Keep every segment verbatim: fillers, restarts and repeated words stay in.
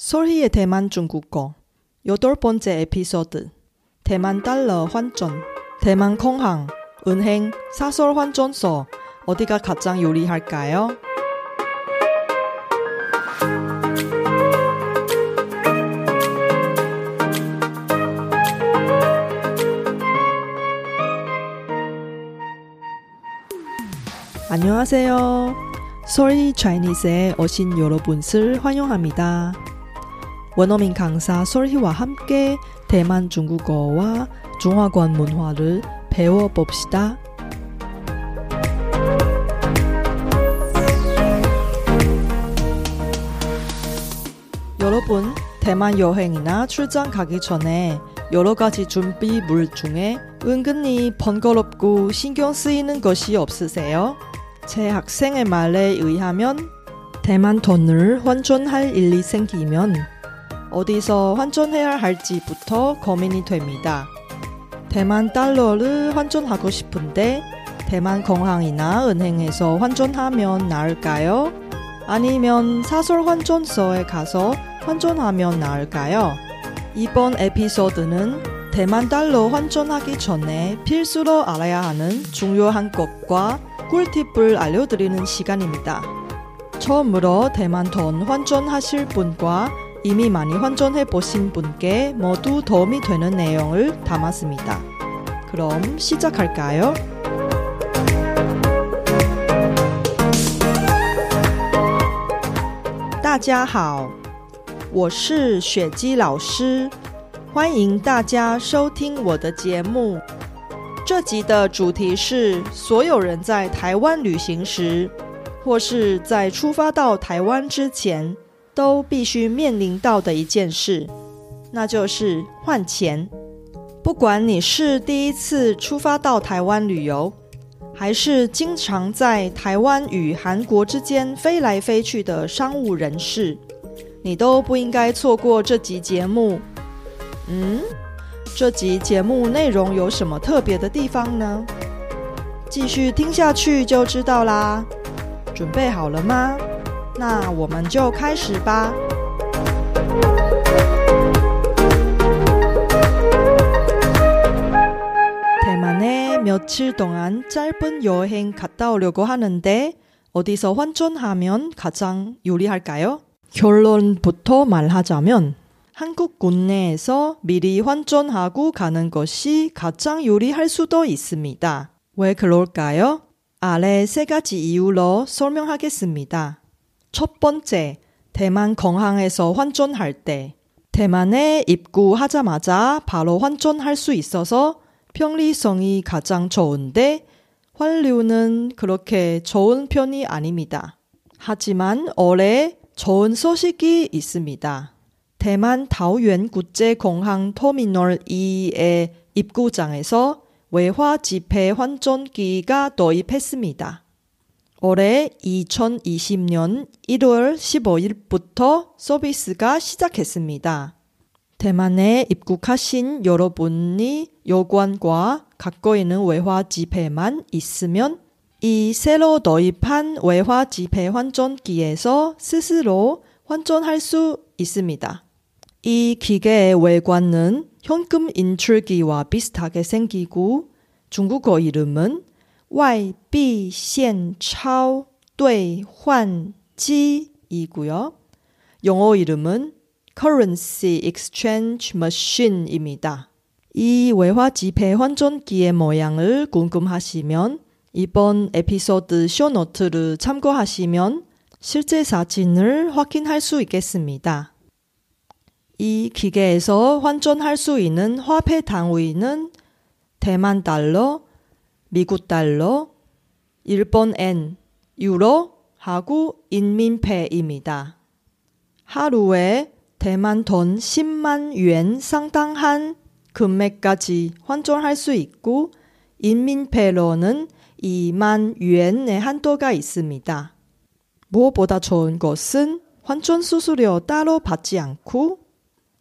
솔희의 대만 중국어 여덟 번째 에피소드 대만 달러 환전 대만 공항, 은행, 사설 환전소 어디가 가장 유리할까요? 안녕하세요. 솔희 차이니스에 오신 여러분을 환영합니다. 원어민 강사 솔희와 함께 대만 중국어와 중화권 문화를 배워봅시다. 여러분, 대만 여행이나 출장 가기 전에 여러 가지 준비물 중에 은근히 번거롭고 신경 쓰이는 것이 없으세요? 제 학생의 말에 의하면 대만 돈을 환전할 일이 생기면 어디서 환전해야 할지부터 고민이 됩니다. 대만 달러를 환전하고 싶은데 대만 공항이나 은행에서 환전하면 나을까요? 아니면 사설 환전소에 가서 환전하면 나을까요? 이번 에피소드는 대만 달러 환전하기 전에 필수로 알아야 하는 중요한 것과 꿀팁을 알려드리는 시간입니다. 처음으로 대만 돈 환전하실 분과 이미 많이 환전해 보신 분께 모두 도움이 되는 내용을 담았습니다. 그럼 시작할까요?大家好，我是雪姬老师，欢迎大家收听我的节目。这集的主题是所有人在台湾旅行时，或是在出发到台湾之前 都必须面临到的一件事，那就是换钱。不管你是第一次出发到台湾旅游，还是经常在台湾与韩国之间飞来飞去的商务人士，你都不应该错过这集节目。嗯，这集节目内容有什么特别的地方呢？继续听下去就知道啦。准备好了吗？ 那我们就开始吧。 대만에 며칠 동안 짧은 여행 갔다 오려고 하는데 어디서 환전하면 가장 유리할까요? 결론부터 말하자면 한국 국내에서 미리 환전하고 가는 것이 가장 유리할 수도 있습니다. 왜 그럴까요? 아래 세 가지 이유로 설명하겠습니다. 첫 번째, 대만 공항에서 환전할 때 대만에 입국하자마자 바로 환전할 수 있어서 편리성이 가장 좋은데 환류는 그렇게 좋은 편이 아닙니다. 하지만 올해 좋은 소식이 있습니다. 대만 타오위안 국제공항 터미널 이의 입구장에서 외화 지폐 환전기가 도입했습니다. 올해 이천이십 년 일월 십오 일부터 서비스가 시작했습니다. 대만에 입국하신 여러분이 여권과 갖고 있는 외화 지폐만 있으면 이 새로 도입한 외화 지폐 환전기에서 스스로 환전할 수 있습니다. 이 기계의 외관은 현금 인출기와 비슷하게 생기고 중국어 이름은 외币现钞兑换机이고요. 영어 이름은 Currency Exchange Machine입니다. 이 외화지폐 환전기의 모양을 궁금하시면 이번 에피소드 쇼노트를 참고하시면 실제 사진을 확인할 수 있겠습니다. 이 기계에서 환전할 수 있는 화폐 단위는 대만 달러, 미국 달러, 일본 엔, 유로 하고 인민폐입니다. 하루에 대만 돈 십만 위안 상당한 금액까지 환전할 수 있고 인민폐로는 이만 위안의 한도가 있습니다. 무엇보다 좋은 것은 환전 수수료 따로 받지 않고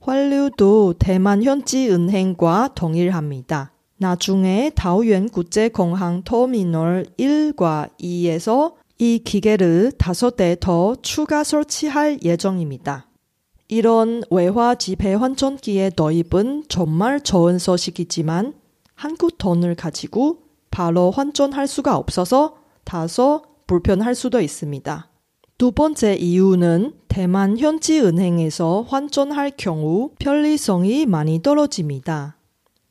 환류도 대만 현지 은행과 동일합니다. 나중에 타오위안 국제공항 터미널 일과 이에서 이 기계를 다섯 대 더 추가 설치할 예정입니다. 이런 외화 지배 환전기의 도입은 정말 좋은 소식이지만 한국 돈을 가지고 바로 환전할 수가 없어서 다소 불편할 수도 있습니다. 두 번째 이유는 대만 현지 은행에서 환전할 경우 편리성이 많이 떨어집니다.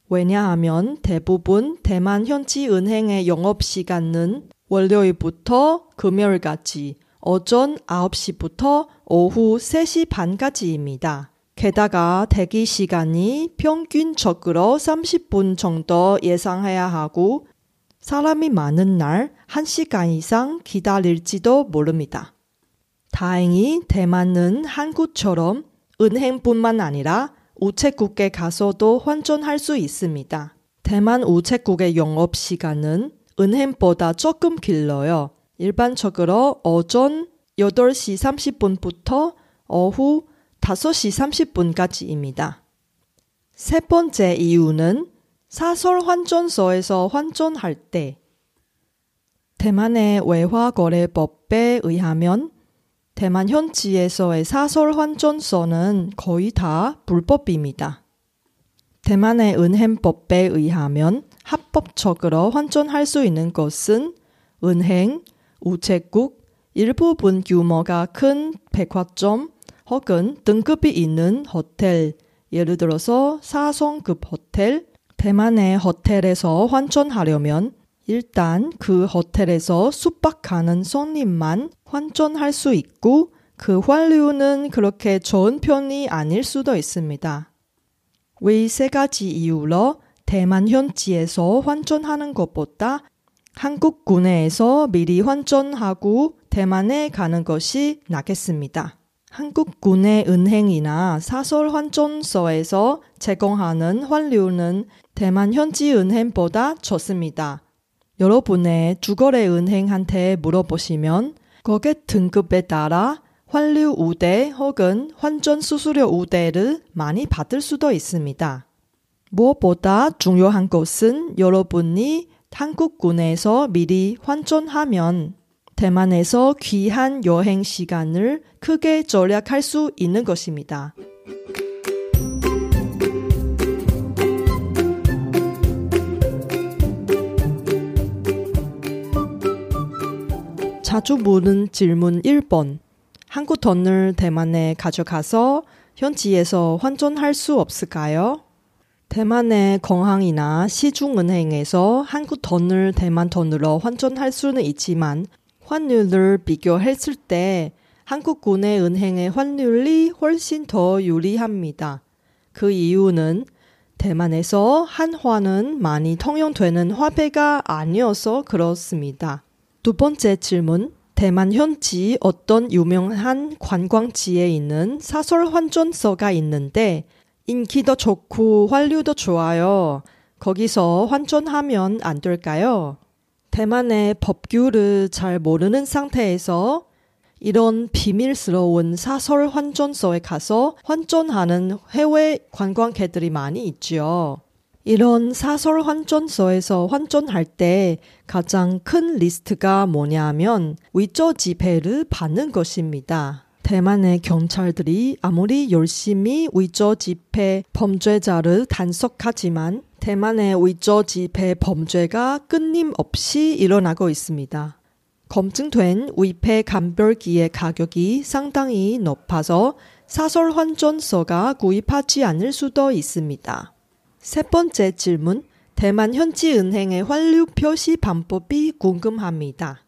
왜냐하면 대부분 대만 현지 은행의 영업시간은 월요일부터 금요일까지 오전 아홉 시부터 오후 세 시 반까지입니다. 게다가 대기 시간이 평균적으로 삼십 분 정도 예상해야 하고 사람이 많은 날 한 시간 이상 기다릴지도 모릅니다. 다행히 대만은 한국처럼 은행뿐만 아니라 우체국에 가서도 환전할 수 있습니다. 대만 우체국의 영업시간은 은행보다 조금 길어요. 일반적으로 오전 여덟 시 삼십 분부터 오후 다섯 시 삼십 분까지입니다. 세 번째 이유는 사설 환전소에서 환전할 때 대만의 외화거래법에 의하면 대만 현지에서의 사설 환전소는 거의 다 불법입니다. 대만의 은행법에 의하면 합법적으로 환전할 수 있는 것은 은행, 우체국, 일부분 규모가 큰 백화점 혹은 등급이 있는 호텔, 예를 들어서 사 성급 호텔, 대만의 호텔에서 환전하려면 일단 그 호텔에서 숙박하는 손님만 환전할 수 있고 그 환류는 그렇게 좋은 편이 아닐 수도 있습니다. 위 세 가지 이유로 대만 현지에서 환전하는 것보다 한국 구내에서 미리 환전하고 대만에 가는 것이 낫겠습니다. 한국 구내 은행이나 사설 환전소에서 제공하는 환류는 대만 현지 은행보다 좋습니다. 여러분의 주거래 은행한테 물어보시면 고객 등급에 따라 환류 우대 혹은 환전 수수료 우대를 많이 받을 수도 있습니다. 무엇보다 중요한 것은 여러분이 한국 구내에서 미리 환전하면 대만에서 귀한 여행 시간을 크게 절약할 수 있는 것입니다. 자주 묻는 질문 일 번. 한국 돈을 대만에 가져가서 현지에서 환전할 수 없을까요? 대만의 공항이나 시중은행에서 한국 돈을 대만 돈으로 환전할 수는 있지만 환율을 비교했을 때 한국 구내 은행의 환율이 훨씬 더 유리합니다. 그 이유는 대만에서 한화는 많이 통용되는 화폐가 아니어서 그렇습니다. 두 번째 질문, 대만 현지 어떤 유명한 관광지에 있는 사설 환전소가 있는데 인기도 좋고 환류도 좋아요. 거기서 환전하면 안 될까요? 대만의 법규를 잘 모르는 상태에서 이런 비밀스러운 사설 환전소에 가서 환전하는 해외 관광객들이 많이 있지요. 이런 사설 환전소에서 환전할 때 가장 큰 리스트가 뭐냐면 위조 지폐를 받는 것입니다. 대만의 경찰들이 아무리 열심히 위조 지폐 범죄자를 단속하지만 대만의 위조 지폐 범죄가 끊임없이 일어나고 있습니다. 검증된 위폐 감별기의 가격이 상당히 높아서 사설 환전소가 구입하지 않을 수도 있습니다. 세 번째 질문, 대만 현지 은행의 환류 표시 방법이 궁금합니다.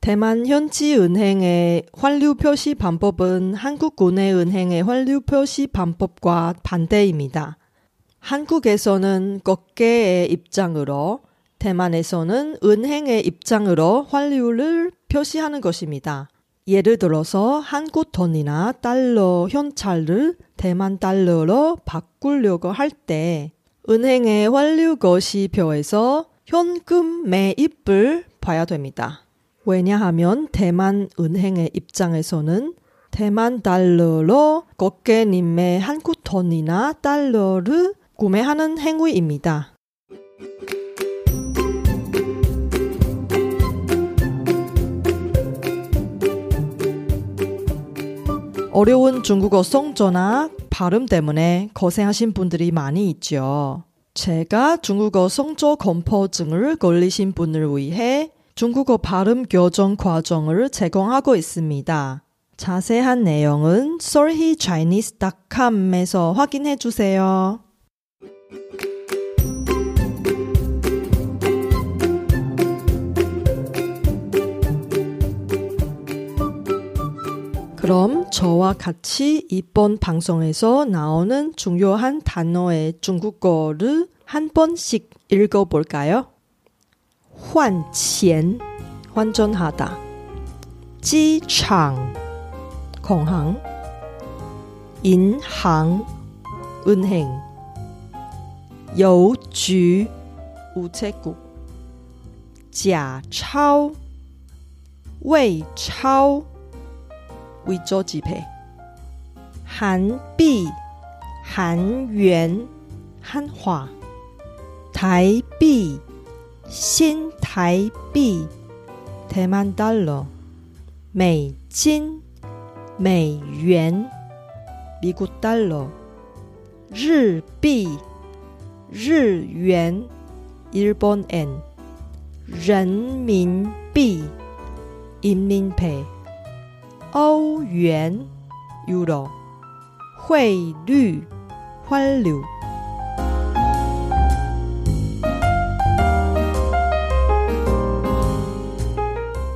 대만 현지 은행의 환류 표시 방법은 한국 구내 은행의 환류 표시 방법과 반대입니다. 한국에서는 거래의 입장으로, 대만에서는 은행의 입장으로 환류를 표시하는 것입니다. 예를 들어서 한국 돈이나 달러 현찰을 대만 달러로 바꾸려고 할 때 은행의 환류 거시표에서 현금 매입을 봐야 됩니다. 왜냐하면 대만 은행의 입장에서는 대만 달러로 고객님의 한국 돈이나 달러를 구매하는 행위입니다. 어려운 중국어 성조나 발음 때문에 고생하신 분들이 많이 있죠. 제가 중국어 성조 공포증을 걸리신 분을 위해 중국어 발음 교정 과정을 제공하고 있습니다. 자세한 내용은 솔희 차이니즈 닷 컴에서 확인해 주세요. 그럼 저와 같이 이번 방송에서 나오는 중요한 단어의 중국어를 한 번씩 읽어볼까요? 환전, 환전하다. 지창, 공항. 인항, 은행. 요주, 우체국.假钞, 외钞. 위조지폐. 한비, 한yuan, 한화. 타이비, 신타이비, 대만 달러. 메이진, 메이yuan, 미국 달러. 일비, 일yuan, 일본 엔. 렌민비, 인민폐. 오위안, 유로.汇率, 환류.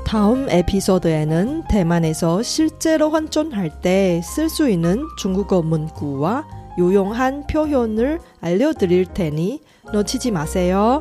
다음 에피소드에는 대만에서 실제로 환전할 때 쓸 수 있는 중국어 문구와 유용한 표현을 알려드릴 테니 놓치지 마세요.